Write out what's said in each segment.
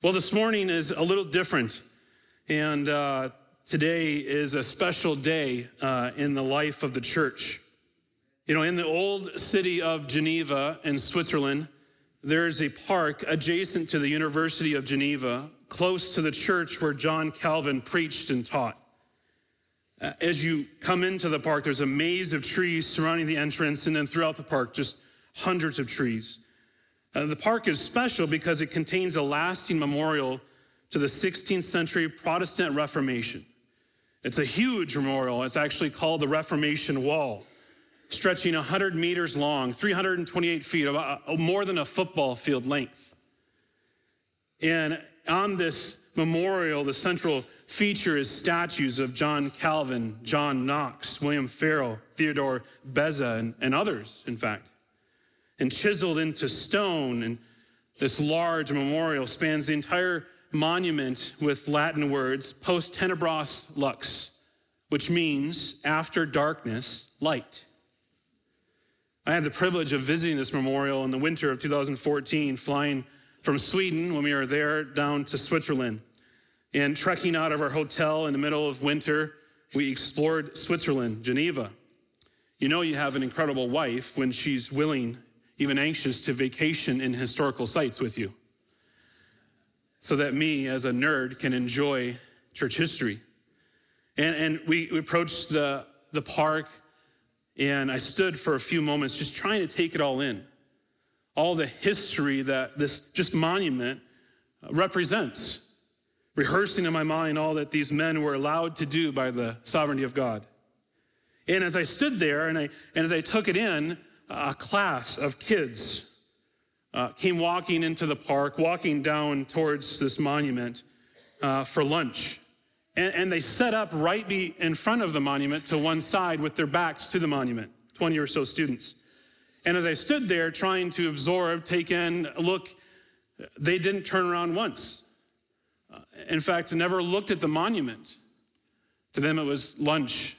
Well, this morning is a little different, and today is a special day in the life of the church. You know, in the old city of Geneva in Switzerland, there is a park adjacent to the University of Geneva, close to the church where John Calvin preached and taught. As you come into the park, there's a maze of trees surrounding the entrance, and then throughout the park, just hundreds of trees. The park is special because it contains a lasting memorial to the 16th century Protestant Reformation. It's a huge memorial. It's actually called the Reformation Wall, stretching 100 meters long, 328 feet, about more than a football field length. And on this memorial, the central feature is statues of John Calvin, John Knox, William Farrell, Theodore Beza, and others, in fact. And chiseled into stone, and this large memorial spans the entire monument with Latin words, post tenebras lux, which means after darkness, light. I had the privilege of visiting this memorial in the winter of 2014, flying from Sweden when we were there down to Switzerland. And trekking out of our hotel in the middle of winter, we explored Switzerland, Geneva. You know you have an incredible wife when she's willing, even anxious, to vacation in historical sites with you, so that me, as a nerd, can enjoy church history. And we approached the park, and I stood for a few moments just trying to take it all in, all the history that this just monument represents, rehearsing in my mind all that these men were allowed to do by the sovereignty of God. And as I stood there, and as I took it in, a class of kids came walking into the park, walking down towards this monument for lunch. And they set up right in front of the monument to one side with their backs to the monument, 20 or so students. And as I stood there trying to absorb, take in, look, they didn't turn around once. In fact, never looked at the monument. To them, it was lunch.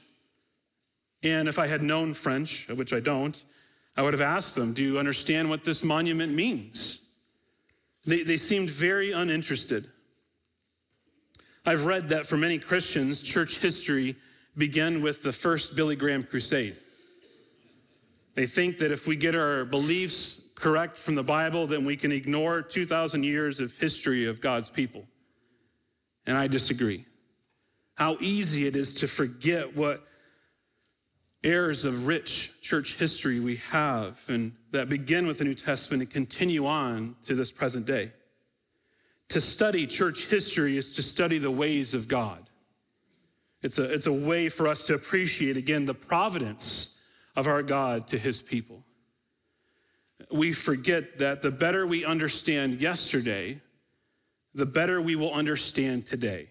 And if I had known French, which I don't, I would have asked them, do you understand what this monument means? They seemed very uninterested. I've read that for many Christians, church history began with the first Billy Graham crusade. They think that if we get our beliefs correct from the Bible, then we can ignore 2,000 years of history of God's people. And I disagree. How easy it is to forget what heirs of rich church history we have, and that begin with the New Testament and continue on to this present day. To study church history is to study the ways of God. It's a way for us to appreciate, again, the providence of our God to his people. We forget that the better we understand yesterday, the better we will understand today.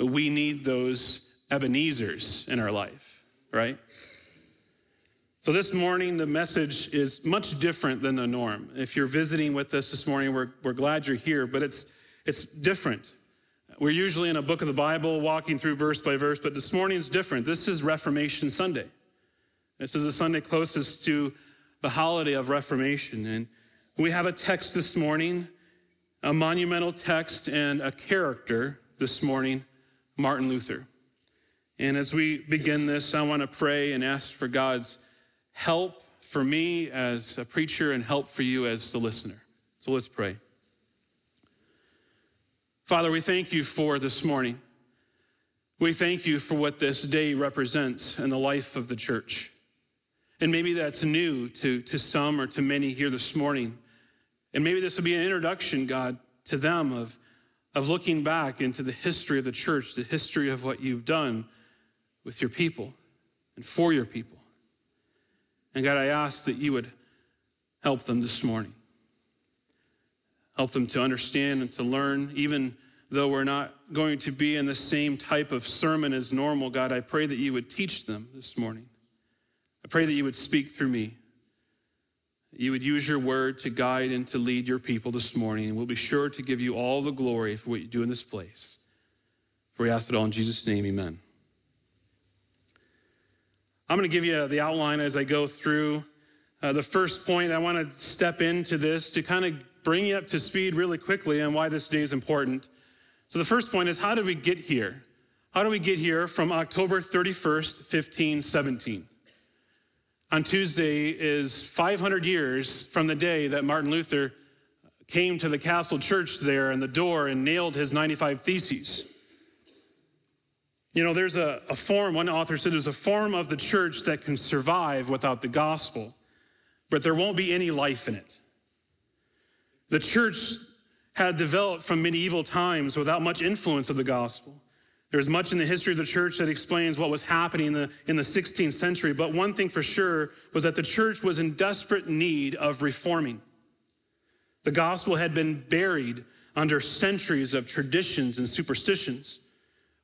We need those Ebenezers in our life. Right? So this morning, the message is much different than the norm. If you're visiting with us this morning, we're glad you're here, but it's different. We're usually in a book of the Bible, walking through verse by verse, but this morning's different. This is Reformation Sunday. This is the Sunday closest to the holiday of Reformation, and we have a text this morning, a monumental text, and a character this morning, Martin Luther. And as we begin this, I want to pray and ask for God's help for me as a preacher and help for you as the listener. So let's pray. Father, we thank you for this morning. We thank you for what this day represents in the life of the church. And maybe that's new to some or to many here this morning. And maybe this will be an introduction, God, to them of looking back into the history of the church, the history of what you've done with your people and for your people. And God, I ask that you would help them this morning. Help them to understand and to learn, even though we're not going to be in the same type of sermon as normal, God, I pray that you would teach them this morning. I pray that you would speak through me. You would use your word to guide and to lead your people this morning, and we'll be sure to give you all the glory for what you do in this place. For we ask it all in Jesus' name, amen. I'm going to give you the outline as I go through. The first point, I want to step into this to kind of bring you up to speed really quickly on why this day is important. So the first point is, how did we get here? How do we get here from October 31st, 1517? On Tuesday is 500 years from the day that Martin Luther came to the Castle Church there and the door and nailed his 95 Theses. You know, there's a form, one author said, there's a form of the church that can survive without the gospel, but there won't be any life in it. The church had developed from medieval times without much influence of the gospel. There's much in the history of the church that explains what was happening in the 16th century, but one thing for sure was that the church was in desperate need of reforming. The gospel had been buried under centuries of traditions and superstitions.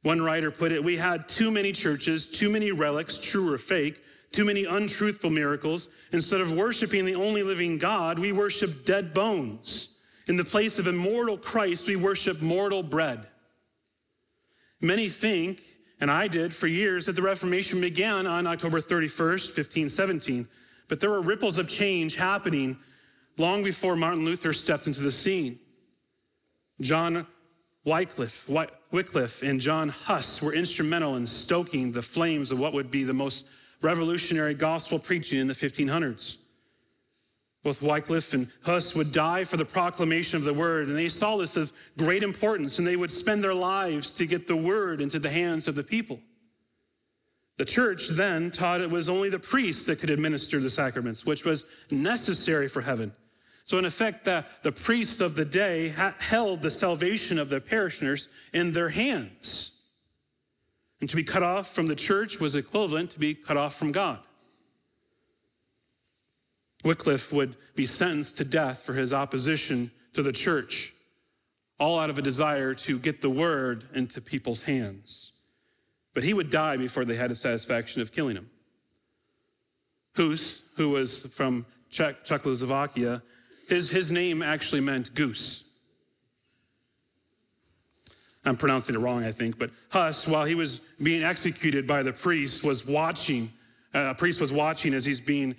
One writer put it, we had too many churches, too many relics, true or fake, too many untruthful miracles. Instead of worshiping the only living God, we worship dead bones. In the place of immortal Christ, we worship mortal bread. Many think, and I did for years, that the Reformation began on October 31st, 1517, but there were ripples of change happening long before Martin Luther stepped into the scene. John Wycliffe and John Huss were instrumental in stoking the flames of what would be the most revolutionary gospel preaching in the 1500s. Both Wycliffe and Huss would die for the proclamation of the word, and they saw this of great importance, and they would spend their lives to get the word into the hands of the people. The church then taught it was only the priests that could administer the sacraments, which was necessary for heaven. So in effect, the priests of the day held the salvation of their parishioners in their hands. And to be cut off from the church was equivalent to be cut off from God. Wycliffe would be sentenced to death for his opposition to the church, all out of a desire to get the word into people's hands. But he would die before they had the satisfaction of killing him. Huss, who was from Czechoslovakia, his name actually meant goose. I'm pronouncing it wrong, I think, but Huss, while he was being executed by the priest, was watching. A priest was watching as he's being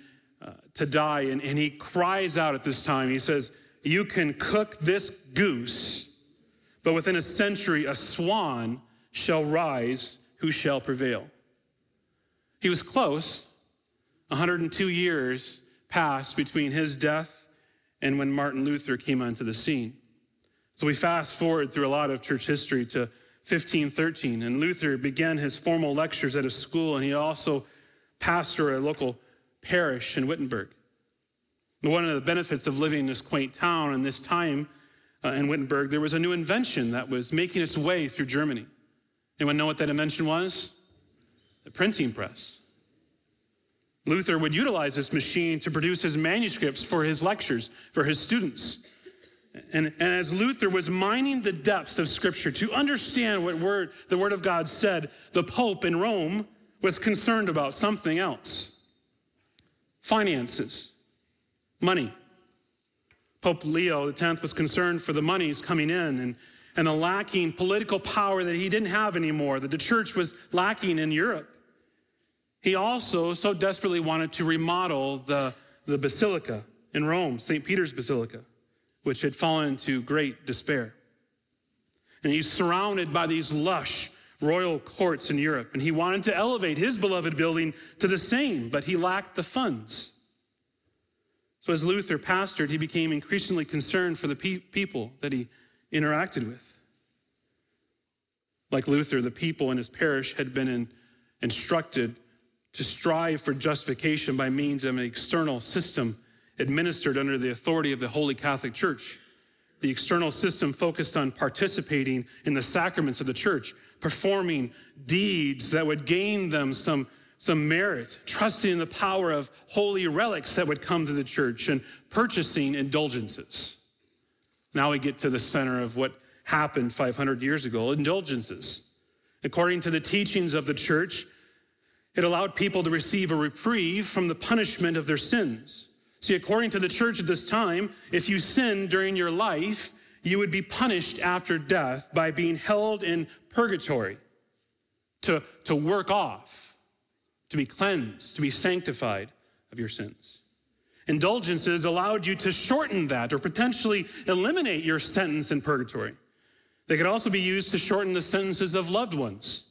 to die, and he cries out at this time. He says, "You can cook this goose, but within a century a swan shall rise, who shall prevail?" He was close. 102 years passed between his death and when Martin Luther came onto the scene. So we fast forward through a lot of church history to 1513, and Luther began his formal lectures at a school, and he also pastored a local parish in Wittenberg. One of the benefits of living in this quaint town in this time in Wittenberg, there was a new invention that was making its way through Germany. Anyone know what that invention was? The printing press. Luther would utilize this machine to produce his manuscripts for his lectures, for his students. And as Luther was mining the depths of Scripture to understand what the Word of God said, the Pope in Rome was concerned about something else. Finances, money. Pope Leo X was concerned for the monies coming in and the lacking political power that he didn't have anymore, that the church was lacking in Europe. He also so desperately wanted to remodel the basilica in Rome, St. Peter's Basilica, which had fallen into great despair. And he's surrounded by these lush royal courts in Europe, and he wanted to elevate his beloved building to the same, but he lacked the funds. So as Luther pastored, he became increasingly concerned for the people that he interacted with. Like Luther, the people in his parish had been instructed to strive for justification by means of an external system administered under the authority of the Holy Catholic Church. The external system focused on participating in the sacraments of the church, performing deeds that would gain them some merit, trusting in the power of holy relics that would come to the church, and purchasing indulgences. Now we get to the center of what happened 500 years ago, indulgences. According to the teachings of the church, it allowed people to receive a reprieve from the punishment of their sins. See, according to the church at this time, if you sinned during your life, you would be punished after death by being held in purgatory to work off, to be cleansed, to be sanctified of your sins. Indulgences allowed you to shorten that or potentially eliminate your sentence in purgatory. They could also be used to shorten the sentences of loved ones.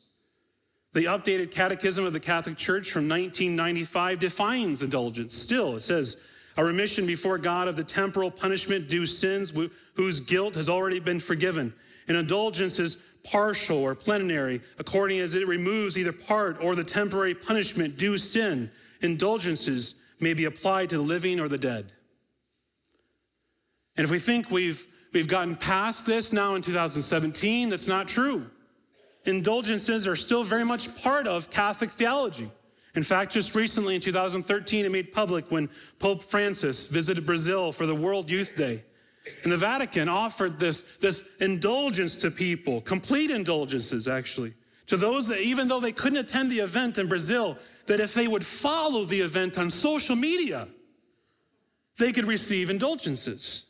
The updated Catechism of the Catholic Church from 1995 defines indulgence still. It says, a remission before God of the temporal punishment due sins whose guilt has already been forgiven. And indulgence is partial or plenary, according as it removes either part or the temporary punishment due sin. Indulgences may be applied to the living or the dead. And if we think we've gotten past this now in 2017, that's not true. Indulgences are still very much part of Catholic theology. In fact, just recently in 2013, it made public when Pope Francis visited Brazil for the World Youth Day. And the Vatican offered this indulgence to people, complete indulgences actually, to those that even though they couldn't attend the event in Brazil, that if they would follow the event on social media, they could receive indulgences.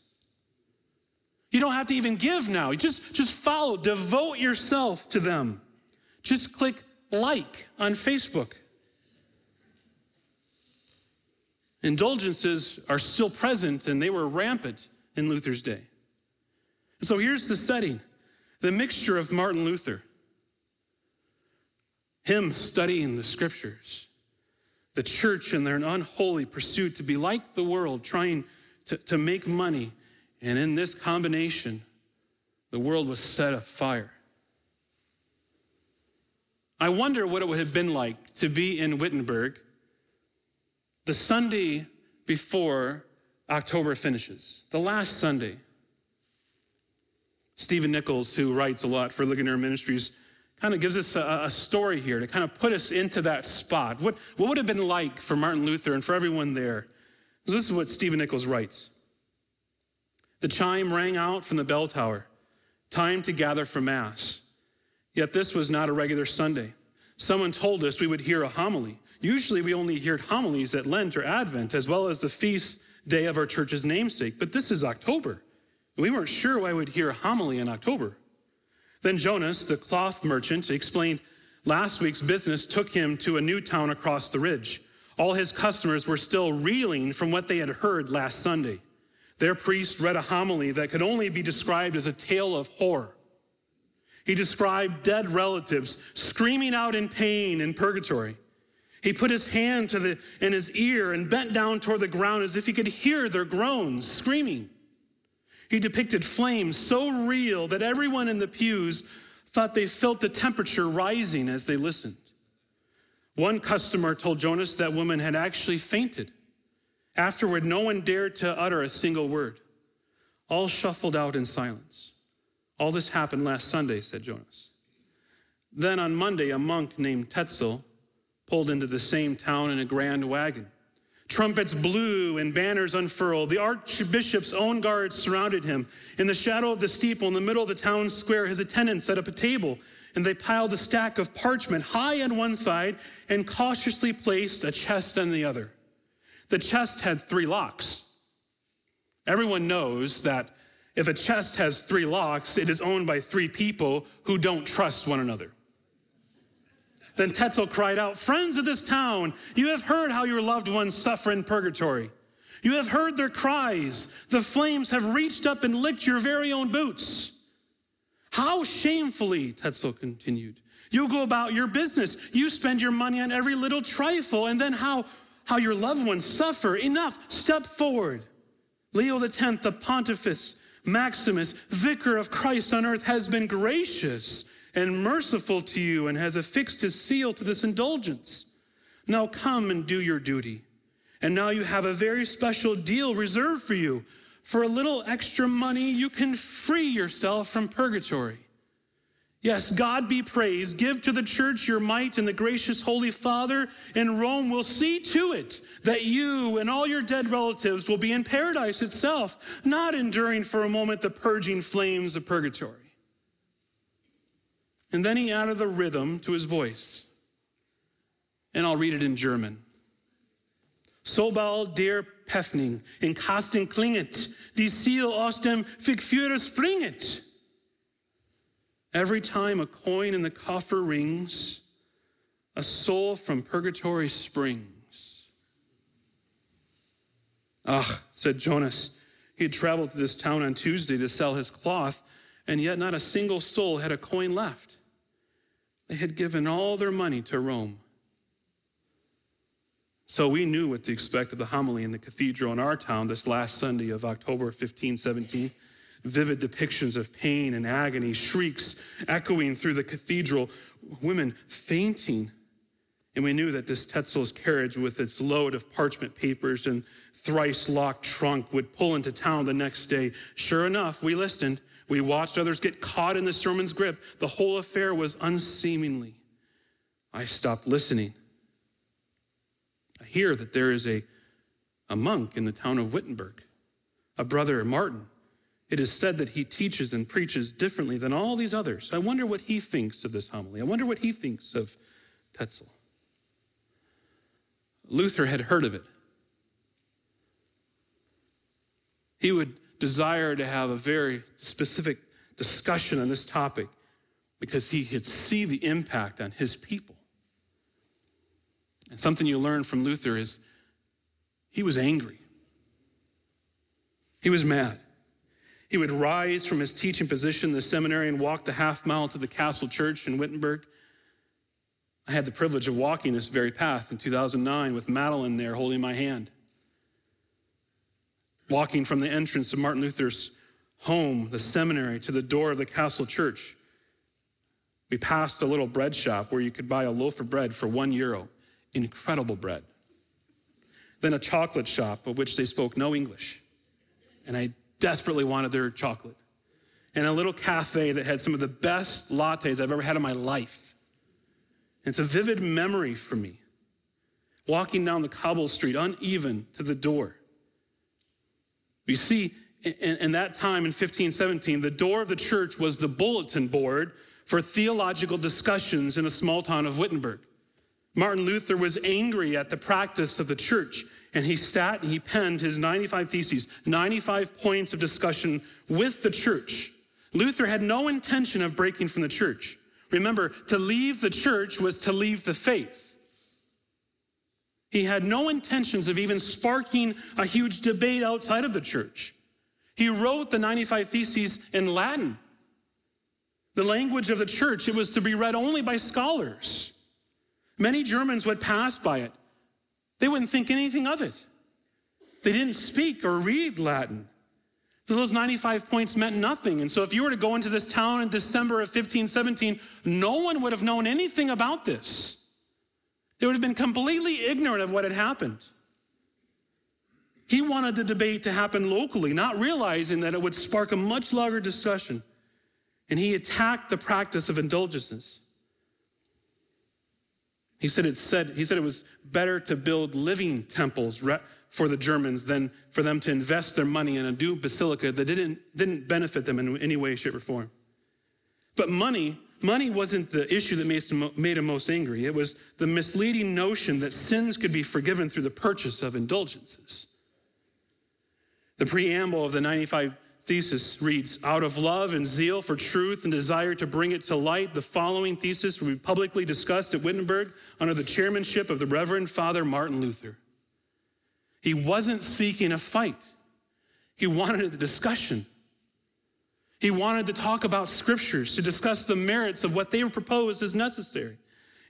You don't have to even give now. You just follow, devote yourself to them. Just click like on Facebook. Indulgences are still present, and they were rampant in Luther's day. So here's the setting, the mixture of Martin Luther, him studying the scriptures, the church in their unholy pursuit to be like the world, trying to make money. And in this combination, the world was set afire. I wonder what it would have been like to be in Wittenberg the Sunday before October finishes, the last Sunday. Stephen Nichols, who writes a lot for Ligonier Ministries, kind of gives us a story here to kind of put us into that spot. What would it have been like for Martin Luther and for everyone there? So this is what Stephen Nichols writes. The chime rang out from the bell tower, time to gather for Mass. Yet this was not a regular Sunday. Someone told us we would hear a homily. Usually we only heard homilies at Lent or Advent, as well as the feast day of our church's namesake, but this is October. We weren't sure why we'd hear a homily in October. Then Jonas, the cloth merchant, explained last week's business took him to a new town across the ridge. All his customers were still reeling from what they had heard last Sunday. Their priest read a homily that could only be described as a tale of horror. He described dead relatives screaming out in pain in purgatory. He put his hand in his ear and bent down toward the ground as if he could hear their groans, screaming. He depicted flames so real that everyone in the pews thought they felt the temperature rising as they listened. One customer told Jonas that woman had actually fainted. Afterward, no one dared to utter a single word. All shuffled out in silence. All this happened last Sunday, said Jonas. Then on Monday, a monk named Tetzel pulled into the same town in a grand wagon. Trumpets blew and banners unfurled. The archbishop's own guards surrounded him. In the shadow of the steeple, in the middle of the town square, his attendants set up a table, and they piled a stack of parchment high on one side and cautiously placed a chest on the other. The chest had three locks. Everyone knows that if a chest has three locks, it is owned by three people who don't trust one another. Then Tetzel cried out, "Friends of this town, you have heard how your loved ones suffer in purgatory. You have heard their cries. The flames have reached up and licked your very own boots. How shamefully," Tetzel continued, "you go about your business. You spend your money on every little trifle, and then how your loved ones suffer. Enough, step forward. Leo X, the Pontifex Maximus, Vicar of Christ on earth, has been gracious and merciful to you and has affixed his seal to this indulgence. Now come and do your duty. And now you have a very special deal reserved for you. For a little extra money, you can free yourself from purgatory. Yes, God be praised. Give to the church your might and the gracious Holy Father, and Rome will see to it that you and all your dead relatives will be in paradise itself, not enduring for a moment the purging flames of purgatory." And then he added the rhythm to his voice. And I'll read it in German. "So bald der Pfeffning in Kasten klinget, die Seal aus dem Fickführer springet." Every time a coin in the coffer rings, a soul from purgatory springs. "Ugh," said Jonas. He had traveled to this town on Tuesday to sell his cloth, and yet not a single soul had a coin left. They had given all their money to Rome. So we knew what to expect of the homily in the cathedral in our town this last Sunday of October 1517. Vivid depictions of pain and agony, shrieks echoing through the cathedral, women fainting. And we knew that this Tetzel's carriage with its load of parchment papers and thrice-locked trunk would pull into town the next day. Sure enough, we listened. We watched others get caught in the sermon's grip. The whole affair was unseemly. I stopped listening. I hear that there is a monk in the town of Wittenberg, a brother Martin. It is said that he teaches and preaches differently than all these others. I wonder what he thinks of this homily. I wonder what he thinks of Tetzel. Luther had heard of it. He would desire to have a very specific discussion on this topic because he had seen the impact on his people. And something you learn from Luther is he was angry. He was mad. He would rise from his teaching position in the seminary and walk the half mile to the Castle Church in Wittenberg. I had the privilege of walking this very path in 2009 with Madeline there holding my hand. Walking from the entrance of Martin Luther's home, the seminary, to the door of the Castle Church, we passed a little bread shop where you could buy a loaf of bread for €1. Incredible bread. Then a chocolate shop of which they spoke no English. And I desperately wanted their chocolate. And a little cafe that had some of the best lattes I've ever had in my life. It's a vivid memory for me. Walking down the cobble street, uneven, to the door. You see, in that time in 1517, the door of the church was the bulletin board for theological discussions in a small town of Wittenberg. Martin Luther was angry at the practice of the church, and he sat and he penned his 95 theses, 95 points of discussion with the church. Luther had no intention of breaking from the church. Remember, to leave the church was to leave the faith. He had no intentions of even sparking a huge debate outside of the church. He wrote the 95 Theses in Latin, the language of the church. It was to be read only by scholars. Many Germans would pass by it. They wouldn't think anything of it. They didn't speak or read Latin. So those 95 points meant nothing. And so if you were to go into this town in December of 1517, no one would have known anything about this. They would have been completely ignorant of what had happened. He wanted the debate to happen locally, not realizing that it would spark a much larger discussion. And he attacked the practice of indulgences. He said it was better to build living temples for the Germans than for them to invest their money in a new basilica that didn't benefit them in any way, shape, or form. But money wasn't the issue that made him most angry. It was the misleading notion that sins could be forgiven through the purchase of indulgences. The preamble of the 95 Theses reads, "Out of love and zeal for truth and desire to bring it to light, the following thesis will be publicly discussed at Wittenberg under the chairmanship of the Reverend Father Martin Luther." He wasn't seeking a fight. He wanted a discussion. He wanted to talk about scriptures, to discuss the merits of what they were proposed as necessary.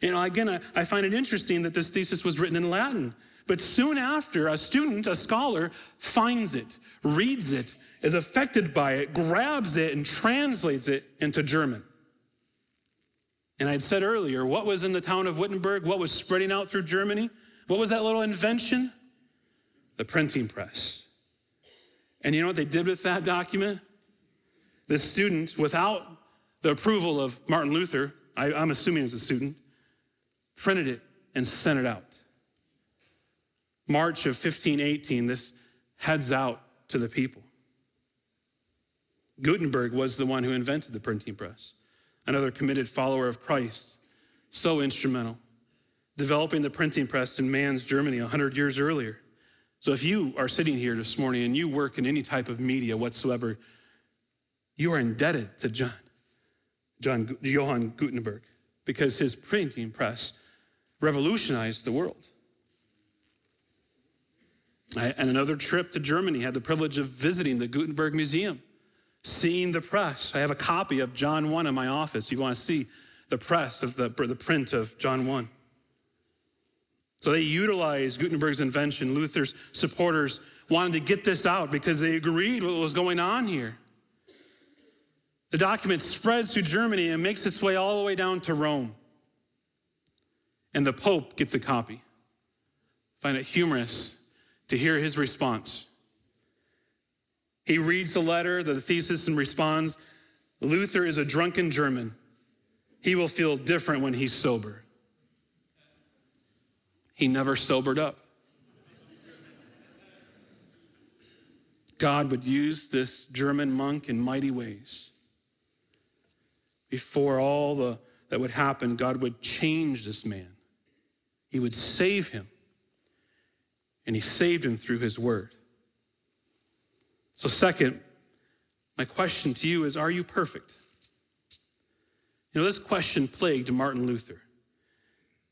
You know, again, I find it interesting that this thesis was written in Latin, but soon after, a scholar, finds it, reads it, is affected by it, grabs it, and translates it into German. And I'd said earlier, what was in the town of Wittenberg? What was spreading out through Germany? What was that little invention? The printing press. And you know what they did with that document? This student, without the approval of Martin Luther, I'm assuming as a student, printed it and sent it out. March of 1518, this heads out to the people. Gutenberg was the one who invented the printing press, another committed follower of Christ, so instrumental, developing the printing press in Mainz, Germany, 100 years earlier. So if you are sitting here this morning and you work in any type of media whatsoever, you are indebted to Johann Gutenberg, because his printing press revolutionized the world. And another trip to Germany, I had the privilege of visiting the Gutenberg Museum, seeing the press. I have a copy of John 1 in my office. You want to see the press of the print of John 1. So they utilized Gutenberg's invention. Luther's supporters wanted to get this out because they agreed with what was going on here. The document spreads through Germany and makes its way all the way down to Rome. And the Pope gets a copy. I find it humorous to hear his response. He reads the letter, the thesis, and responds, "Luther is a drunken German. He will feel different when he's sober." He never sobered up. God would use this German monk in mighty ways. Before all that would happen, God would change this man. He would save him. And he saved him through his word. So second, my question to you is, are you perfect? You know, this question plagued Martin Luther.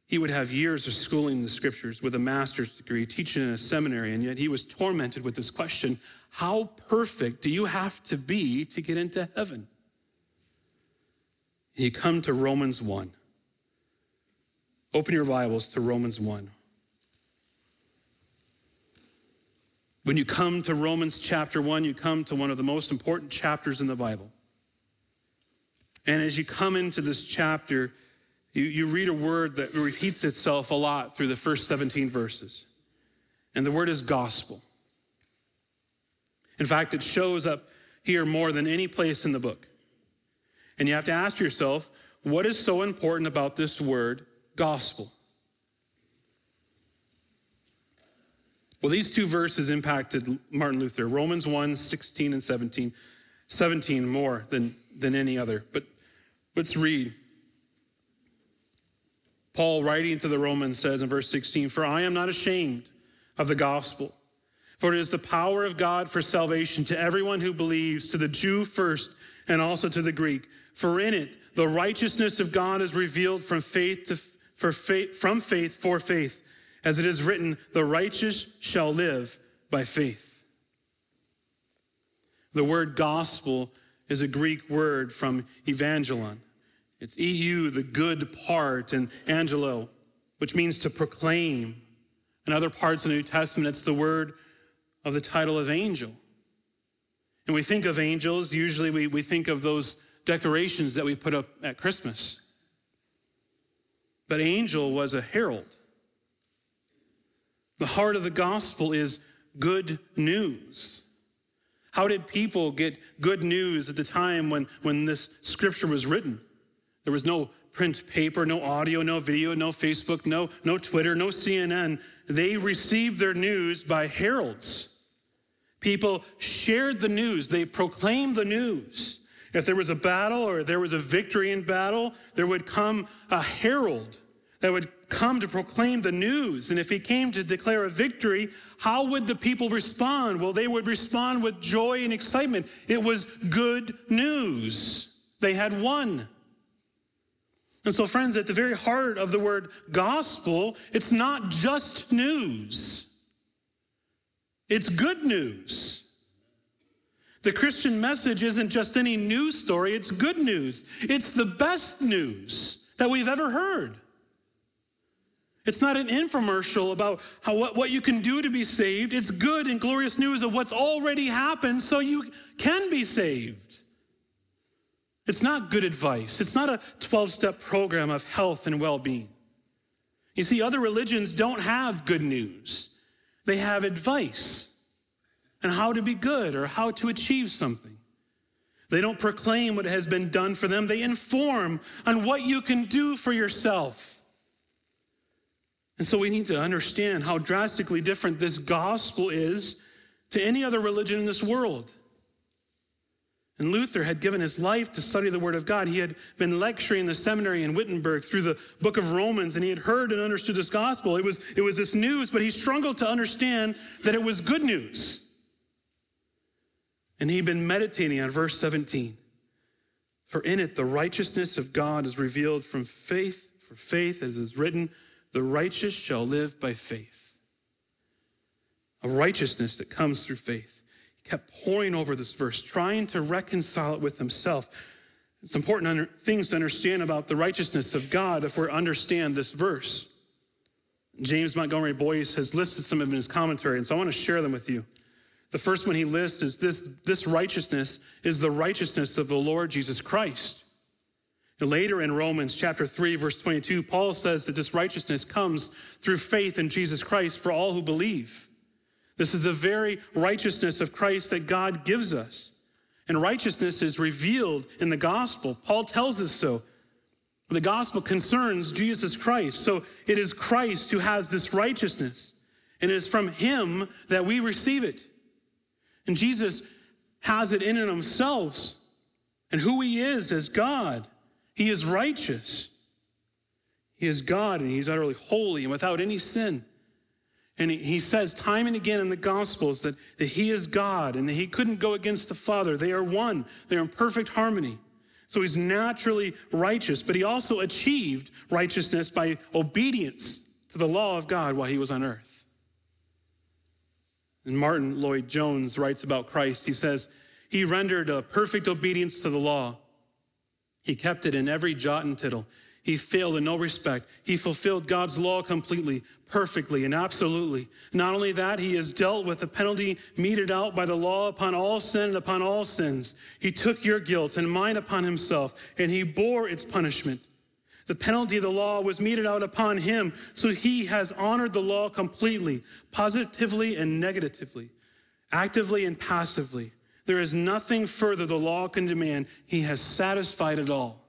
He would have years of schooling in the scriptures with a master's degree, teaching in a seminary, and yet he was tormented with this question, how perfect do you have to be to get into heaven? And you come to Romans 1. Open your Bibles to Romans 1. When you come to Romans chapter 1, you come to one of the most important chapters in the Bible. And as you come into this chapter, you read a word that repeats itself a lot through the first 17 verses. And the word is gospel. In fact, it shows up here more than any place in the book. And you have to ask yourself, what is so important about this word, gospel? Well, these two verses impacted Martin Luther, Romans 1, 16 and 17. 17 more than any other. But let's read. Paul, writing to the Romans, says in verse 16, "For I am not ashamed of the gospel, for it is the power of God for salvation to everyone who believes, to the Jew first and also to the Greek. For in it the righteousness of God is revealed from faith for faith. As it is written, the righteous shall live by faith." The word gospel is a Greek word from evangelon. It's EU, the good part, and angelo, which means to proclaim. In other parts of the New Testament, it's the word of the title of angel. And we think of angels, usually we think of those decorations that we put up at Christmas. But angel was a herald. The heart of the gospel is good news. How did people get good news at the time when this scripture was written? There was no print paper, no audio, no video, no Facebook, no Twitter, no CNN. They received their news by heralds. People shared the news. They proclaimed the news. If there was a battle or there was a victory in battle, there would come a herald that would come to proclaim the news. And if he came to declare a victory, how would the people respond? Well, they would respond with joy and excitement. It was good news. They had won. And so, friends, at the very heart of the word gospel, it's not just news. It's good news. The Christian message isn't just any news story. It's good news. It's the best news that we've ever heard. It's not an infomercial about what you can do to be saved. It's good and glorious news of what's already happened so you can be saved. It's not good advice. It's not a 12-step program of health and well-being. You see, other religions don't have good news. They have advice on how to be good or how to achieve something. They don't proclaim what has been done for them. They inform on what you can do for yourself. And so we need to understand how drastically different this gospel is to any other religion in this world. And Luther had given his life to study the Word of God. He had been lecturing in the seminary in Wittenberg through the book of Romans, and he had heard and understood this gospel. It was this news, but he struggled to understand that it was good news. And he'd been meditating on verse 17. For in it the righteousness of God is revealed from faith for faith, as is written, the righteous shall live by faith. a righteousness that comes through faith. He kept poring over this verse, trying to reconcile it with himself. It's important things to understand about the righteousness of God if we understand this verse. James Montgomery Boyce has listed some of them in his commentary, and so I want to share them with you. The first one he lists is this righteousness is the righteousness of the Lord Jesus Christ. And later in Romans chapter 3, verse 22, Paul says that this righteousness comes through faith in Jesus Christ for all who believe. This is the very righteousness of Christ that God gives us. And righteousness is revealed in the gospel. Paul tells us so. The gospel concerns Jesus Christ. So it is Christ who has this righteousness, and it is from him that we receive it. And Jesus has it in and of himself, and who he is as God. He is righteous. He is God, and he's utterly holy and without any sin. And he says time and again in the Gospels that he is God and that he couldn't go against the Father. They are one. They are in perfect harmony. So he's naturally righteous, but he also achieved righteousness by obedience to the law of God while he was on earth. And Martin Lloyd-Jones writes about Christ. He says, he rendered a perfect obedience to the law. He kept it in every jot and tittle. He failed in no respect. He fulfilled God's law completely, perfectly, and absolutely. Not only that, he has dealt with the penalty meted out by the law upon all sin and upon all sins. He took your guilt and mine upon himself, and he bore its punishment. The penalty of the law was meted out upon him, so he has honored the law completely, positively and negatively, actively and passively. There is nothing further the law can demand. He has satisfied it all.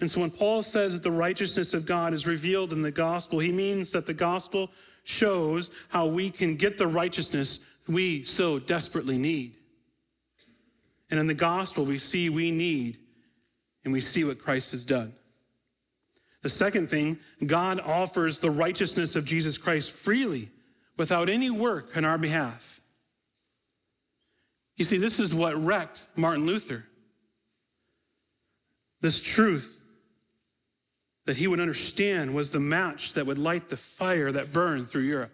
And so when Paul says that the righteousness of God is revealed in the gospel, he means that the gospel shows how we can get the righteousness we so desperately need. And in the gospel, we see we need, and we see what Christ has done. The second thing, God offers the righteousness of Jesus Christ freely, without any work on our behalf. You see, this is what wrecked Martin Luther. This truth that he would understand was the match that would light the fire that burned through Europe.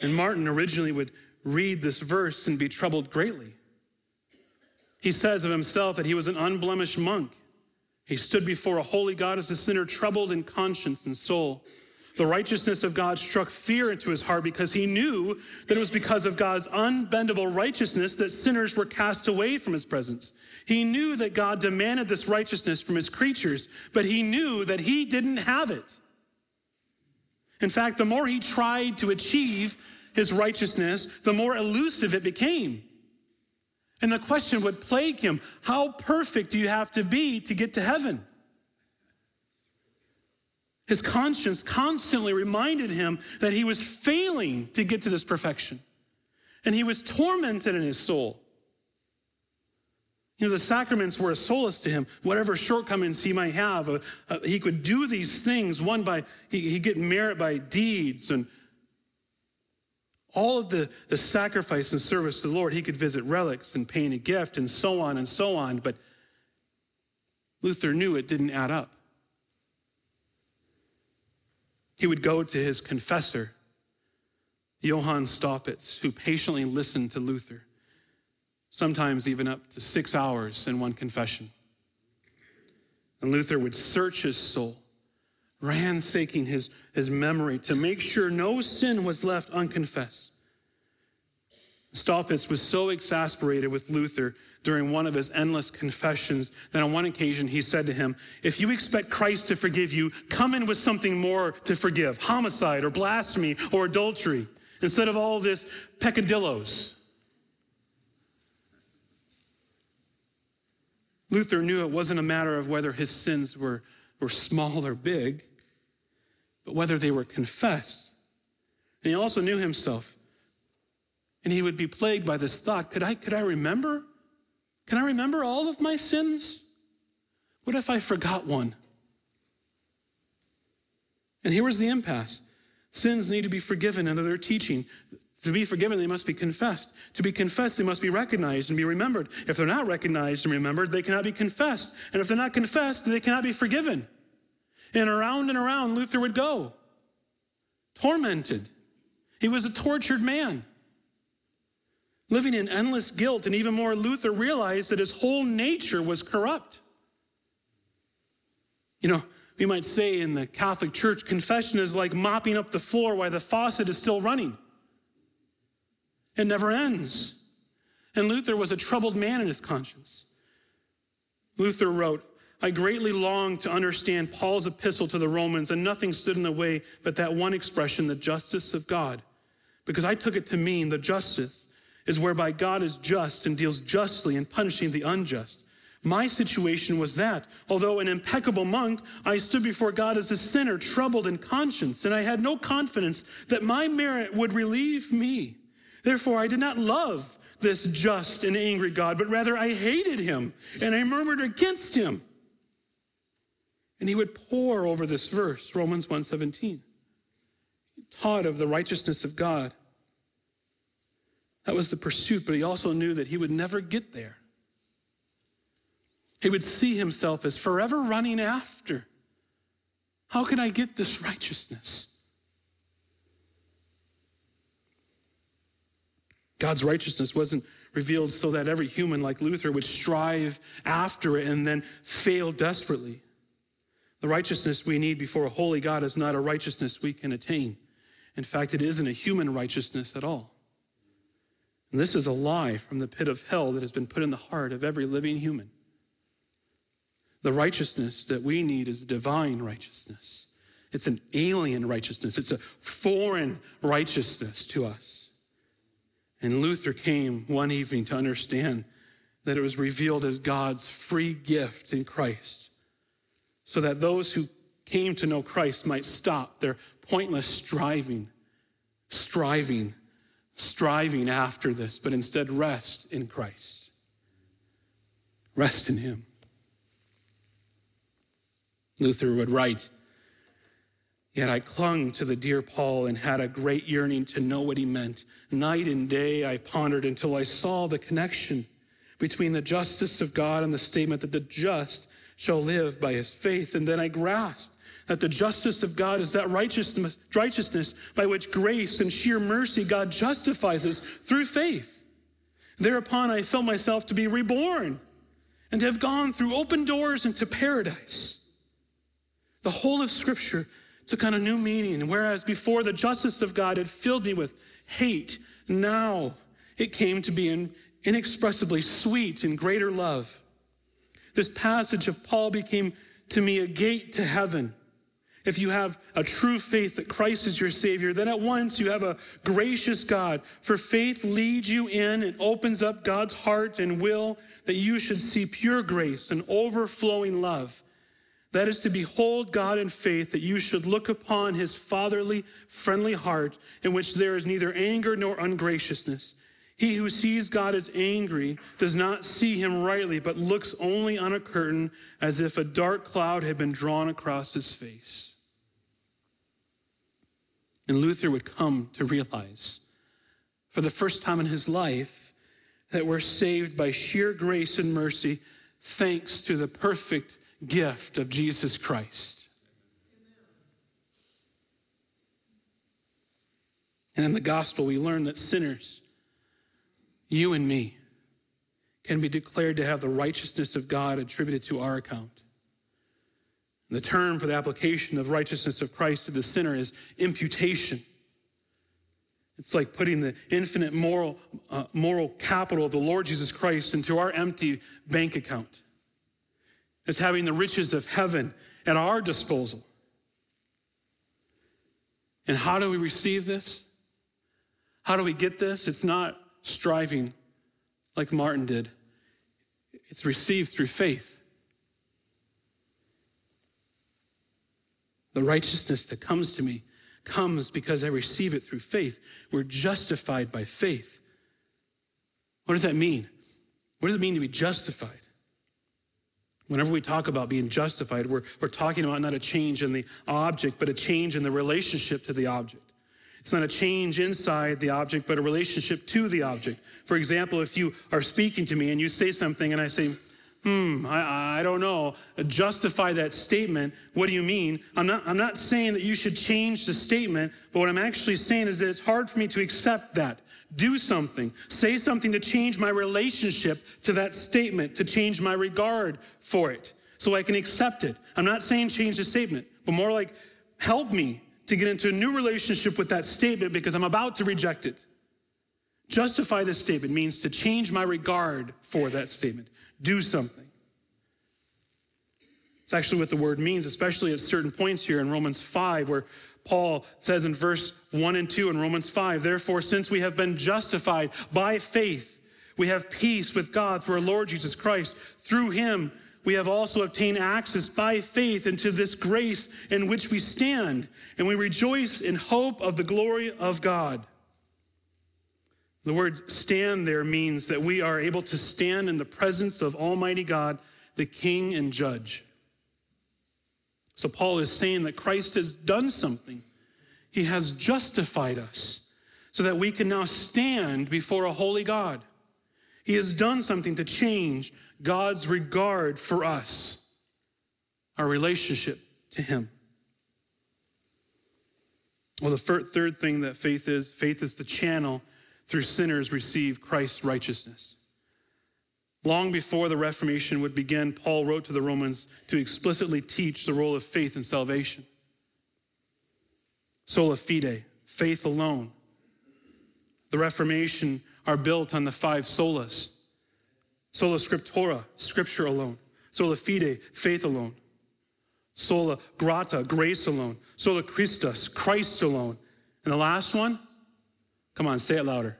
And Martin originally would read this verse and be troubled greatly. He says of himself that he was an unblemished monk. He stood before a holy God as a sinner, troubled in conscience and soul. The righteousness of God struck fear into his heart because he knew that it was because of God's unbendable righteousness that sinners were cast away from his presence. He knew that God demanded this righteousness from his creatures, but he knew that he didn't have it. In fact, the more he tried to achieve his righteousness, the more elusive it became. And the question would plague him, how perfect do you have to be to get to heaven? His conscience constantly reminded him that he was failing to get to this perfection. And he was tormented in his soul. You know, the sacraments were a solace to him. Whatever shortcomings he might have, he could do these things. One, by he'd get merit by deeds. And all of the sacrifice and service to the Lord, he could visit relics and paying a gift and so on and so on. But Luther knew it didn't add up. He would go to his confessor, Johann Stoppitz, who patiently listened to Luther, sometimes even up to 6 hours in one confession. And Luther would search his soul, ransacking his memory to make sure no sin was left unconfessed. Stoppitz was so exasperated with Luther during one of his endless confessions that on one occasion he said to him, if you expect Christ to forgive you, come in with something more to forgive, homicide or blasphemy or adultery, instead of all this peccadillos. Luther knew it wasn't a matter of whether his sins were small or big, but whether they were confessed. And he also knew himself. And he would be plagued by this thought, could I remember? Can I remember all of my sins? What if I forgot one? And here was the impasse. Sins need to be forgiven under their teaching. To be forgiven, they must be confessed. To be confessed, they must be recognized and be remembered. If they're not recognized and remembered, they cannot be confessed. And if they're not confessed, they cannot be forgiven. And around Luther would go, tormented. He was a tortured man, living in endless guilt, and even more, Luther realized that his whole nature was corrupt. You know, we might say in the Catholic Church, confession is like mopping up the floor while the faucet is still running. It never ends. And Luther was a troubled man in his conscience. Luther wrote, "I greatly longed to understand Paul's epistle to the Romans, and nothing stood in the way but that one expression, the justice of God, because I took it to mean the justice is whereby God is just and deals justly in punishing the unjust. My situation was that, although an impeccable monk, I stood before God as a sinner, troubled in conscience, and I had no confidence that my merit would relieve me. Therefore, I did not love this just and angry God, but rather I hated him, and I murmured against him." And he would pore over this verse, Romans 1:17. He taught of the righteousness of God. That was the pursuit, but he also knew that he would never get there. He would see himself as forever running after, how can I get this righteousness? God's righteousness wasn't revealed so that every human like Luther would strive after it and then fail desperately. The righteousness we need before a holy God is not a righteousness we can attain. In fact, it isn't a human righteousness at all. And this is a lie from the pit of hell that has been put in the heart of every living human. The righteousness that we need is divine righteousness. It's an alien righteousness. It's a foreign righteousness to us. And Luther came one evening to understand that it was revealed as God's free gift in Christ, so that those who came to know Christ might stop their pointless striving after this, but instead rest in Christ. Rest in him. Luther would write, "Yet I clung to the dear Paul and had a great yearning to know what he meant. Night and day I pondered until I saw the connection between the justice of God and the statement that the just shall live by his faith. And then I grasped that the justice of God is that righteousness by which grace and sheer mercy God justifies us through faith. Thereupon I felt myself to be reborn and to have gone through open doors into paradise." The whole of Scripture took on a new meaning. Whereas before the justice of God had filled me with hate, now it came to be inexpressibly sweet and greater love. This passage of Paul became to me a gate to heaven. If you have a true faith that Christ is your Savior, then at once you have a gracious God, for faith leads you in and opens up God's heart and will that you should see pure grace and overflowing love. That is to behold God in faith, that you should look upon his fatherly, friendly heart in which there is neither anger nor ungraciousness. He who sees God as angry does not see him rightly, but looks only on a curtain as if a dark cloud had been drawn across his face. And Luther would come to realize for the first time in his life that we're saved by sheer grace and mercy thanks to the perfect gift of Jesus Christ. And in the gospel, we learn that sinners, you and me, can be declared to have the righteousness of God attributed to our account. The term for the application of righteousness of Christ to the sinner is imputation. It's like putting the infinite moral capital of the Lord Jesus Christ into our empty bank account. It's having the riches of heaven at our disposal. And how do we receive this? How do we get this? It's not striving like Martin did. It's received through faith. The righteousness that comes to me comes because I receive it through faith. We're justified by faith. What does that mean? What does it mean to be justified? Whenever we talk about being justified, we're talking about not a change in the object, but a change in the relationship to the object. It's not a change inside the object, but a relationship to the object. For example, if you are speaking to me and you say something and I say, I don't know, justify that statement. What do you mean? I'm not saying that you should change the statement, but what I'm actually saying is that it's hard for me to accept that. Do something, say something to change my relationship to that statement, to change my regard for it, so I can accept it. I'm not saying change the statement, but more like help me to get into a new relationship with that statement because I'm about to reject it. Justify this statement means to change my regard for that statement. Do something. It's actually what the word means, especially at certain points here in Romans 5, where Paul says in verse 1 and 2 in Romans 5, therefore, since we have been justified by faith, we have peace with God through our Lord Jesus Christ. Through him, we have also obtained access by faith into this grace in which we stand, and we rejoice in hope of the glory of God. The word stand there means that we are able to stand in the presence of Almighty God, the King and Judge. So Paul is saying that Christ has done something. He has justified us so that we can now stand before a holy God. He has done something to change God's regard for us, our relationship to him. Well, the third thing that faith is the channel through sinners receive Christ's righteousness. Long before the Reformation would begin, Paul wrote to the Romans to explicitly teach the role of faith in salvation. Sola fide, faith alone. The Reformation are built on the five solas. Sola scriptura, scripture alone. Sola fide, faith alone. Sola grata, grace alone. Sola Christus, Christ alone. And the last one, come on, say it louder.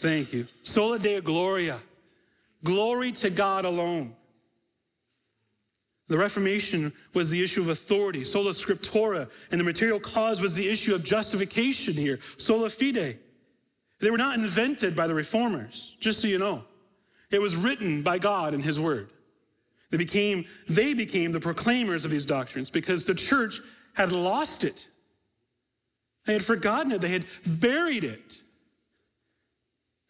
Thank you. Sola Deo Gloria. Glory to God alone. The Reformation was the issue of authority. Sola Scriptura. And the material cause was the issue of justification here. Sola Fide. They were not invented by the Reformers, just so you know. It was written by God in his word. They became the proclaimers of these doctrines because the church had lost it. They had forgotten it. They had buried it.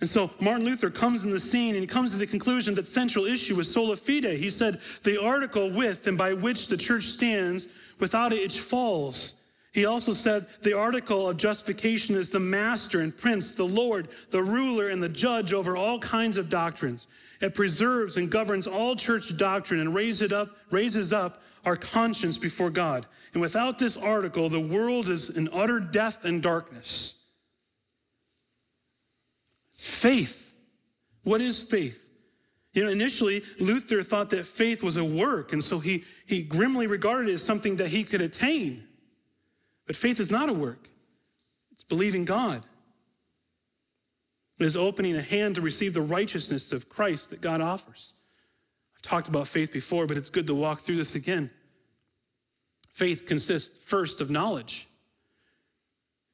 And so Martin Luther comes in the scene and he comes to the conclusion that central issue was sola fide. He said, the article with and by which the church stands, without it falls. He also said, the article of justification is the master and prince, the Lord, the ruler, and the judge over all kinds of doctrines. It preserves and governs all church doctrine and raises up our conscience before God. And without this article, the world is in utter death and darkness. Faith. What is faith? You know, initially, Luther thought that faith was a work, and so he grimly regarded it as something that he could attain. But faith is not a work. It's believing God. It is opening a hand to receive the righteousness of Christ that God offers. I've talked about faith before, but it's good to walk through this again. Faith consists first of knowledge.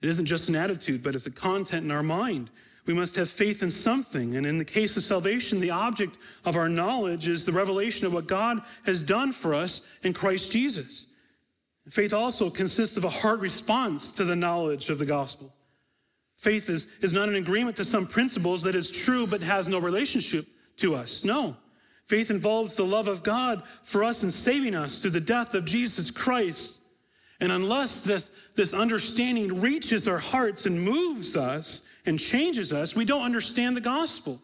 It isn't just an attitude, but it's a content in our mind. We must have faith in something. And in the case of salvation, the object of our knowledge is the revelation of what God has done for us in Christ Jesus. Faith also consists of a heart response to the knowledge of the gospel. Faith is not an agreement to some principles that is true but has no relationship to us. No. Faith involves the love of God for us and saving us through the death of Jesus Christ. And unless this understanding reaches our hearts and moves us and changes us, we don't understand the gospel.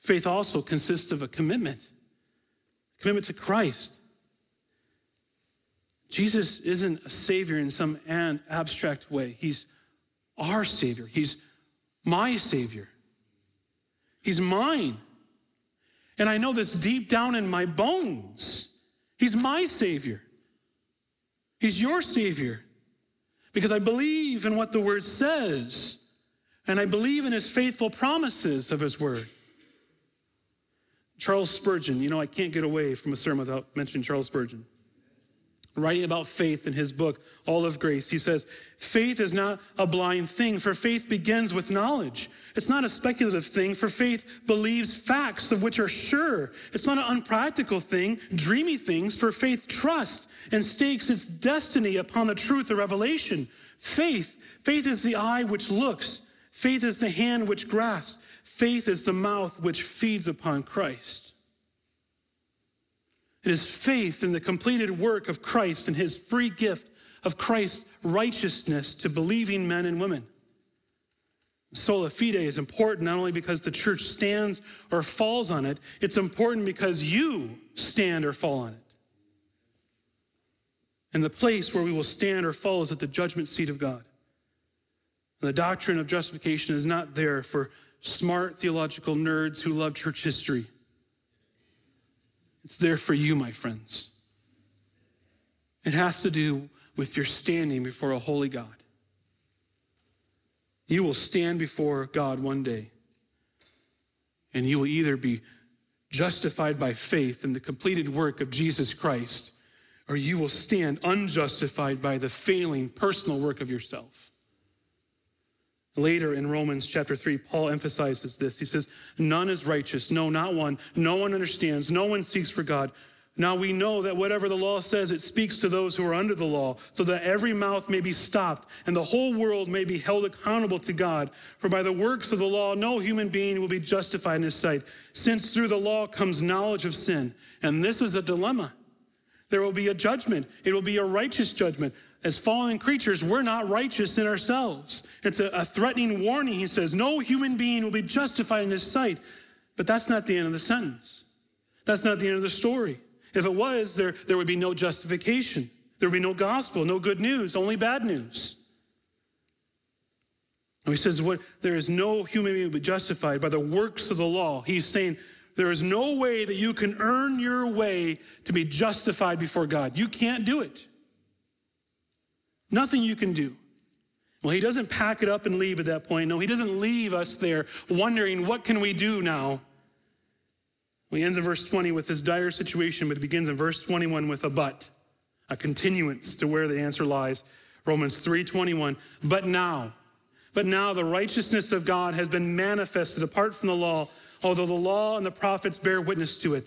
Faith also consists of a commitment to Christ. Jesus isn't a savior in some abstract way. He's our savior. He's my savior. He's mine. And I know this deep down in my bones. He's my savior. He's your savior. Because I believe in what the word says. And I believe in his faithful promises of his word. Charles Spurgeon, you know, I can't get away from a sermon without mentioning Charles Spurgeon. Writing about faith in his book, All of Grace, he says, faith is not a blind thing, for faith begins with knowledge. It's not a speculative thing, for faith believes facts of which are sure. It's not an unpractical thing, dreamy things, for faith trusts and stakes its destiny upon the truth of revelation. Faith is the eye which looks. Faith is the hand which grasps. Faith is the mouth which feeds upon Christ. It is faith in the completed work of Christ and his free gift of Christ's righteousness to believing men and women. Sola fide is important not only because the church stands or falls on it, it's important because you stand or fall on it. And the place where we will stand or fall is at the judgment seat of God. And the doctrine of justification is not there for smart theological nerds who love church history. It's there for you, my friends. It has to do with your standing before a holy God. You will stand before God one day, and you will either be justified by faith in the completed work of Jesus Christ, or you will stand unjustified by the failing personal work of yourself. Later in Romans chapter 3, Paul emphasizes this. He says, none is righteous, no, not one. No one understands, no one seeks for God. Now we know that whatever the law says, it speaks to those who are under the law, so that every mouth may be stopped and the whole world may be held accountable to God. For by the works of the law, no human being will be justified in his sight, since through the law comes knowledge of sin. And this is a dilemma. There will be a judgment. It will be a righteous judgment. As fallen creatures, we're not righteous in ourselves. It's a threatening warning. He says, no human being will be justified in his sight. But that's not the end of the sentence. That's not the end of the story. If it was, there would be no justification. There would be no gospel, no good news, only bad news. And he says, there is no human being who will be justified by the works of the law. He's saying, there is no way that you can earn your way to be justified before God. You can't do it. Nothing you can do. Well, he doesn't pack it up and leave at that point. No, he doesn't leave us there wondering, what can we do now? Well, he ends in verse 20 with this dire situation, but it begins in verse 21 with a but, a continuance to where the answer lies. Romans 3:21, but now the righteousness of God has been manifested apart from the law, although the law and the prophets bear witness to it.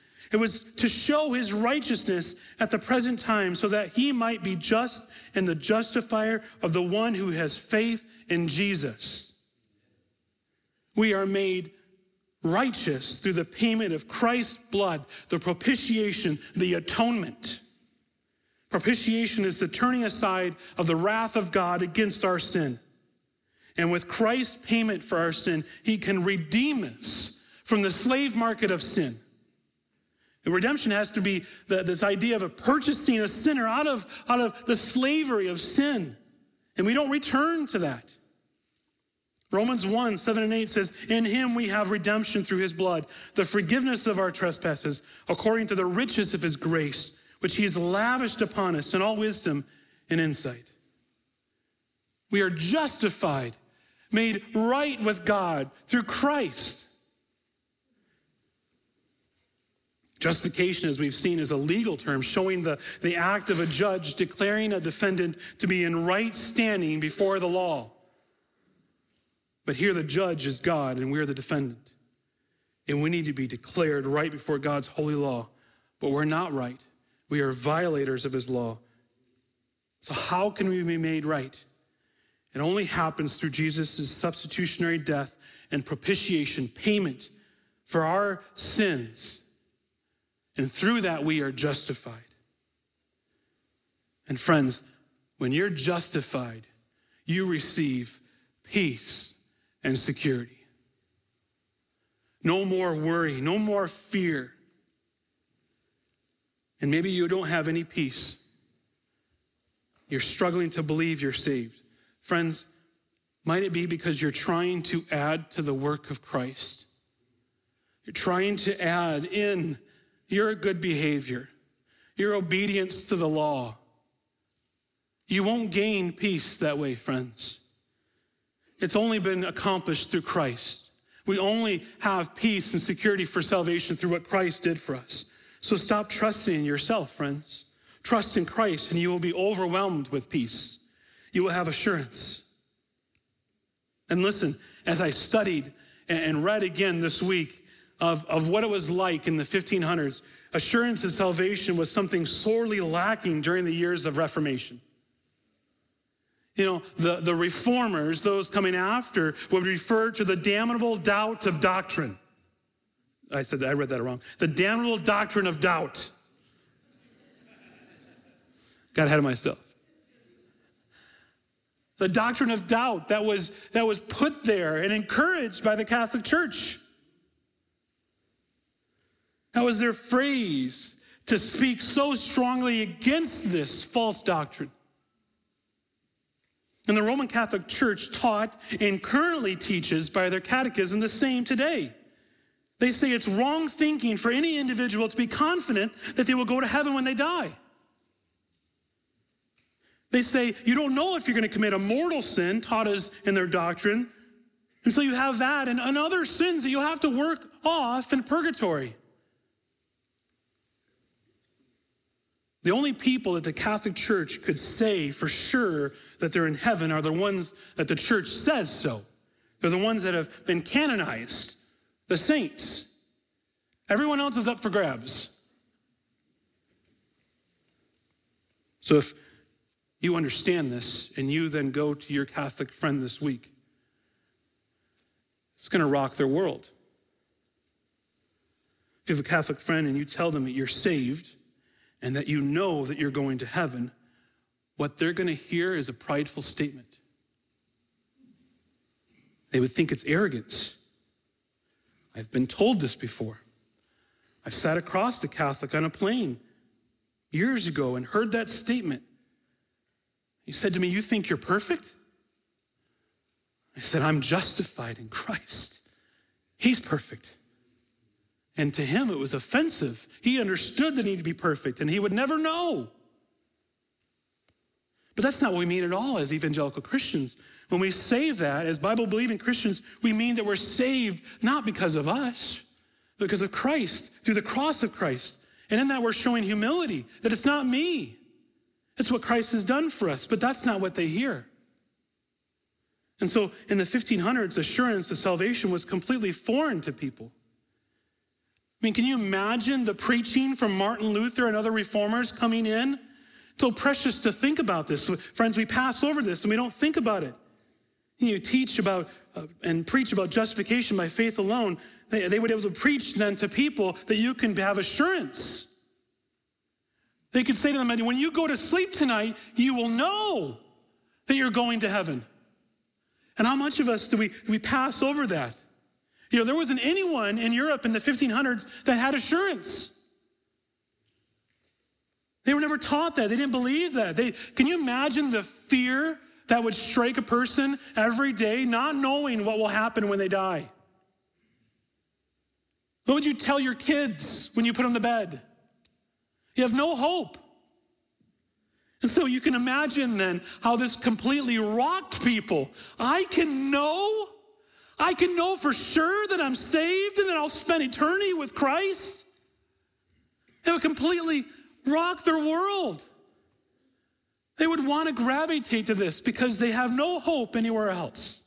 It was to show his righteousness at the present time so that he might be just and the justifier of the one who has faith in Jesus. We are made righteous through the payment of Christ's blood, the propitiation, the atonement. Propitiation is the turning aside of the wrath of God against our sin. And with Christ's payment for our sin, he can redeem us from the slave market of sin. And redemption has to be this idea of purchasing a sinner out of the slavery of sin. And we don't return to that. Romans 1:7-8 says, in him we have redemption through his blood, the forgiveness of our trespasses, according to the riches of his grace, which he has lavished upon us in all wisdom and insight. We are justified, made right with God through Christ. Justification, as we've seen, is a legal term showing the act of a judge declaring a defendant to be in right standing before the law. But here the judge is God and we're the defendant. And we need to be declared right before God's holy law. But we're not right. We are violators of his law. So how can we be made right? It only happens through Jesus' substitutionary death and propitiation, payment for our sins. And through that, we are justified. And friends, when you're justified, you receive peace and security. No more worry, no more fear. And maybe you don't have any peace. You're struggling to believe you're saved. Friends, might it be because you're trying to add to the work of Christ? You're trying to add in your good behavior, your obedience to the law. You won't gain peace that way, friends. It's only been accomplished through Christ. We only have peace and security for salvation through what Christ did for us. So stop trusting in yourself, friends. Trust in Christ and you will be overwhelmed with peace. You will have assurance. And listen, as I studied and read again this week of what it was like in the 1500s, assurance of salvation was something sorely lacking during the years of Reformation. You know, the reformers, those coming after, would refer to the damnable doubt of doctrine. I said that, I read that wrong. The damnable doctrine of doubt. Got ahead of myself. The doctrine of doubt that was put there and encouraged by the Catholic Church. That was their phrase to speak so strongly against this false doctrine. And the Roman Catholic Church taught and currently teaches by their catechism the same today. They say it's wrong thinking for any individual to be confident that they will go to heaven when they die. They say you don't know if you're going to commit a mortal sin, taught us in their doctrine. And so you have that and other sins that you have to work off in purgatory. The only people that the Catholic Church could say for sure that they're in heaven are the ones that the church says so. They're the ones that have been canonized, the saints. Everyone else is up for grabs. So if you understand this and you then go to your Catholic friend this week, it's going to rock their world. If you have a Catholic friend and you tell them that you're saved, and that you know that you're going to heaven, what they're going to hear is a prideful statement. They would think it's arrogance. I've been told this before. I've sat across the Catholic on a plane years ago and heard that statement. He said to me, "You think you're perfect?" I said, "I'm justified in Christ. He's perfect." And to him, it was offensive. He understood the need to be perfect, and he would never know. But that's not what we mean at all as evangelical Christians. When we say that, as Bible-believing Christians, we mean that we're saved not because of us, but because of Christ, through the cross of Christ. And in that, we're showing humility, that it's not me. It's what Christ has done for us, but that's not what they hear. And so in the 1500s, assurance of salvation was completely foreign to people. I mean, can you imagine the preaching from Martin Luther and other reformers coming in? It's so precious to think about this. Friends, we pass over this and we don't think about it. You teach about and preach about justification by faith alone. They would be able to preach then to people that you can have assurance. They could say to them, when you go to sleep tonight, you will know that you're going to heaven. And how much of us do we pass over that? You know, there wasn't anyone in Europe in the 1500s that had assurance. They were never taught that. They didn't believe that. Can you imagine the fear that would strike a person every day, not knowing what will happen when they die? What would you tell your kids when you put them to bed? You have no hope. And so you can imagine then how this completely rocked people. I can know for sure that I'm saved and that I'll spend eternity with Christ. It would completely rock their world. They would want to gravitate to this because they have no hope anywhere else.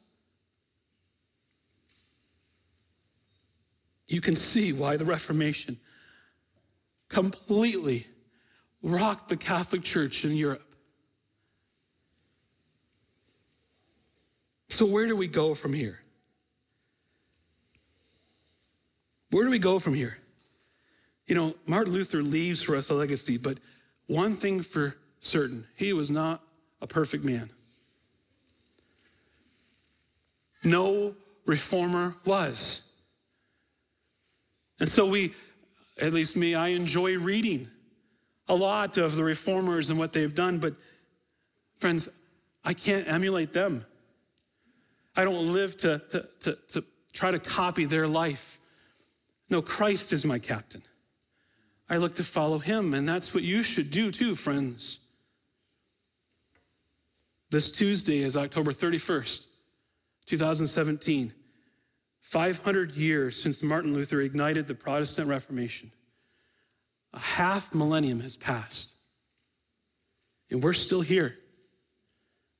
You can see why the Reformation completely rocked the Catholic Church in Europe. So where do we go from here? Where do we go from here? You know, Martin Luther leaves for us a legacy, but one thing for certain, he was not a perfect man. No reformer was. And so at least me, I enjoy reading a lot of the reformers and what they've done, but friends, I can't emulate them. I don't live to try to copy their life. No, Christ is my captain. I look to follow him, and that's what you should do too, friends. This Tuesday is October 31st, 2017. 500 years since Martin Luther ignited the Protestant Reformation. A half millennium has passed, and we're still here.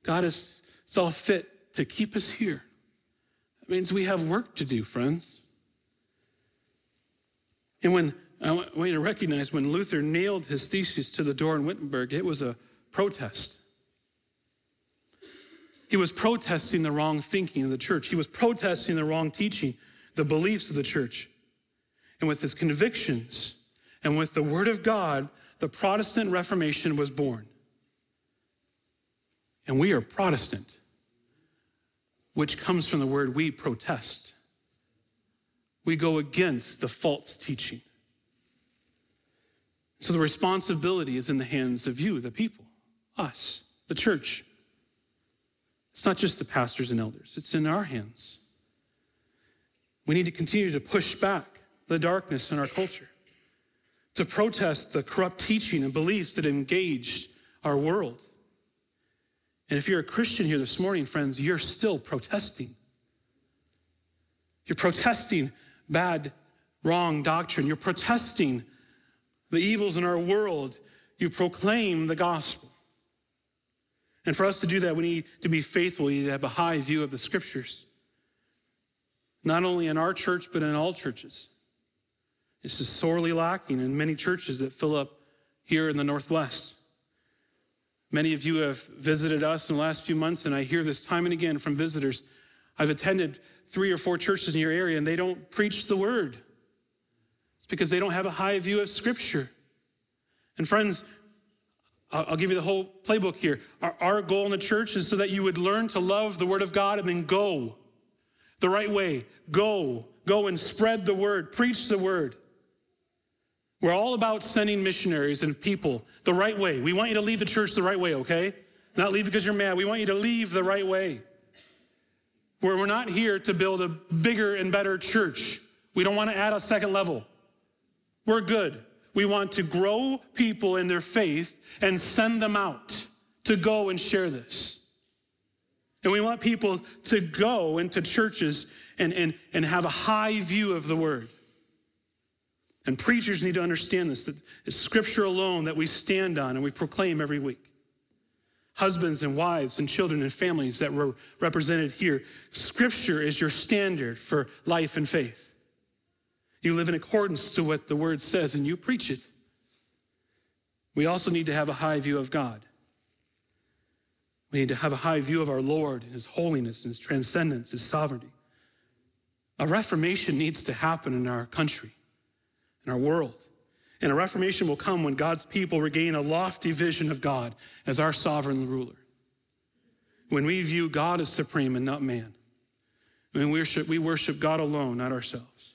God has saw fit to keep us here. That means we have work to do, friends. And I want you to recognize when Luther nailed his theses to the door in Wittenberg, it was a protest. He was protesting the wrong thinking of the church. He was protesting the wrong teaching, the beliefs of the church. And with his convictions and with the word of God, the Protestant Reformation was born. And we are Protestant, which comes from the word we protest. We go against the false teaching. So the responsibility is in the hands of you, the people, us, the church. It's not just the pastors and elders, it's in our hands. We need to continue to push back the darkness in our culture, to protest the corrupt teaching and beliefs that engage our world. And if you're a Christian here this morning, friends, you're still protesting. You're protesting bad, wrong doctrine. You're protesting the evils in our world. You proclaim the gospel. And for us to do that, we need to be faithful. We need to have a high view of the scriptures, not only in our church, but in all churches. This is sorely lacking in many churches that fill up here in the Northwest. Many of you have visited us in the last few months, and I hear this time and again from visitors. I've attended 3 or 4 churches in your area, and they don't preach the word. It's because they don't have a high view of scripture. And friends, I'll give you the whole playbook here. Our goal in the church is so that you would learn to love the word of God and then go the right way. Go and spread the word, preach the word. We're all about sending missionaries and people the right way. We want you to leave the church the right way, okay? Not leave because you're mad. We want you to leave the right way. We're not here to build a bigger and better church. We don't want to add a second level. We're good. We want to grow people in their faith and send them out to go and share this. And we want people to go into churches and have a high view of the word. And preachers need to understand this, that it's scripture alone that we stand on and we proclaim every week. Husbands and wives and children and families that were represented here, scripture is your standard for life and faith. You live in accordance to what the word says and you preach it. We also need to have a high view of God. We need to have a high view of our Lord and his holiness and his transcendence, his sovereignty. A reformation needs to happen in our country, in our world. And a reformation will come when God's people regain a lofty vision of God as our sovereign ruler. When we view God as supreme and not man. When we worship God alone, not ourselves.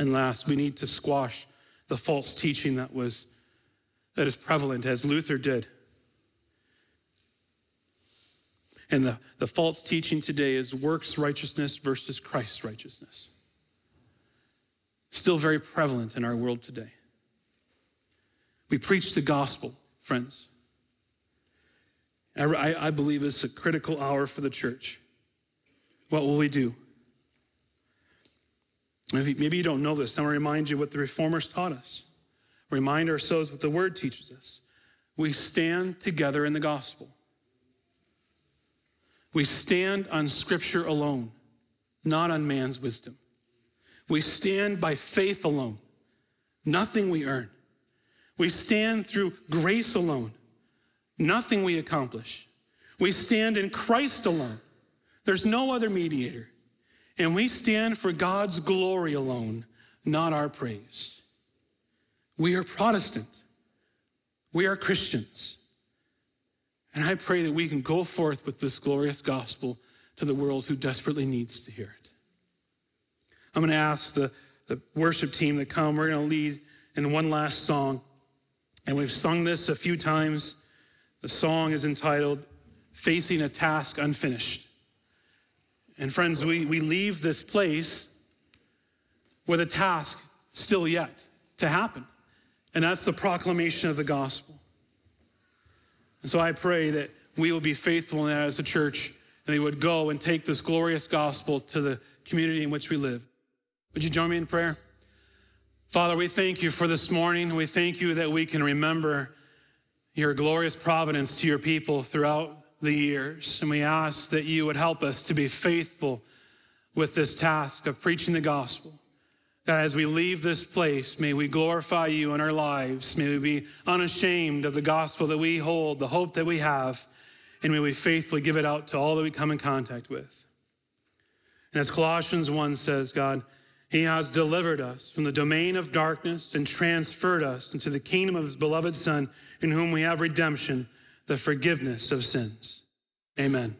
And last, we need to squash the false teaching that is prevalent, as Luther did. And the false teaching today is works righteousness versus Christ's righteousness. Still very prevalent in our world today. We preach the gospel, friends. I believe it's a critical hour for the church. What will we do? Maybe you don't know this. I want to remind you what the Reformers taught us. Remind ourselves what the Word teaches us. We stand together in the gospel. We stand on Scripture alone, not on man's wisdom. We stand by faith alone, nothing we earn. We stand through grace alone, nothing we accomplish. We stand in Christ alone. There's no other mediator. And we stand for God's glory alone, not our praise. We are Protestant. We are Christians. And I pray that we can go forth with this glorious gospel to the world who desperately needs to hear it. I'm going to ask the worship team to come. We're going to lead in one last song. And we've sung this a few times. The song is entitled, Facing a Task Unfinished. And friends, we leave this place with a task still yet to happen. And that's the proclamation of the gospel. And so I pray that we will be faithful in that as a church, and we would go and take this glorious gospel to the community in which we live. Would you join me in prayer? Father, we thank you for this morning. We thank you that we can remember your glorious providence to your people throughout the years. And we ask that you would help us to be faithful with this task of preaching the gospel. God, as we leave this place, may we glorify you in our lives. May we be unashamed of the gospel that we hold, the hope that we have, and may we faithfully give it out to all that we come in contact with. And as Colossians 1 says, God, he has delivered us from the domain of darkness and transferred us into the kingdom of his beloved Son, in whom we have redemption, the forgiveness of sins. Amen.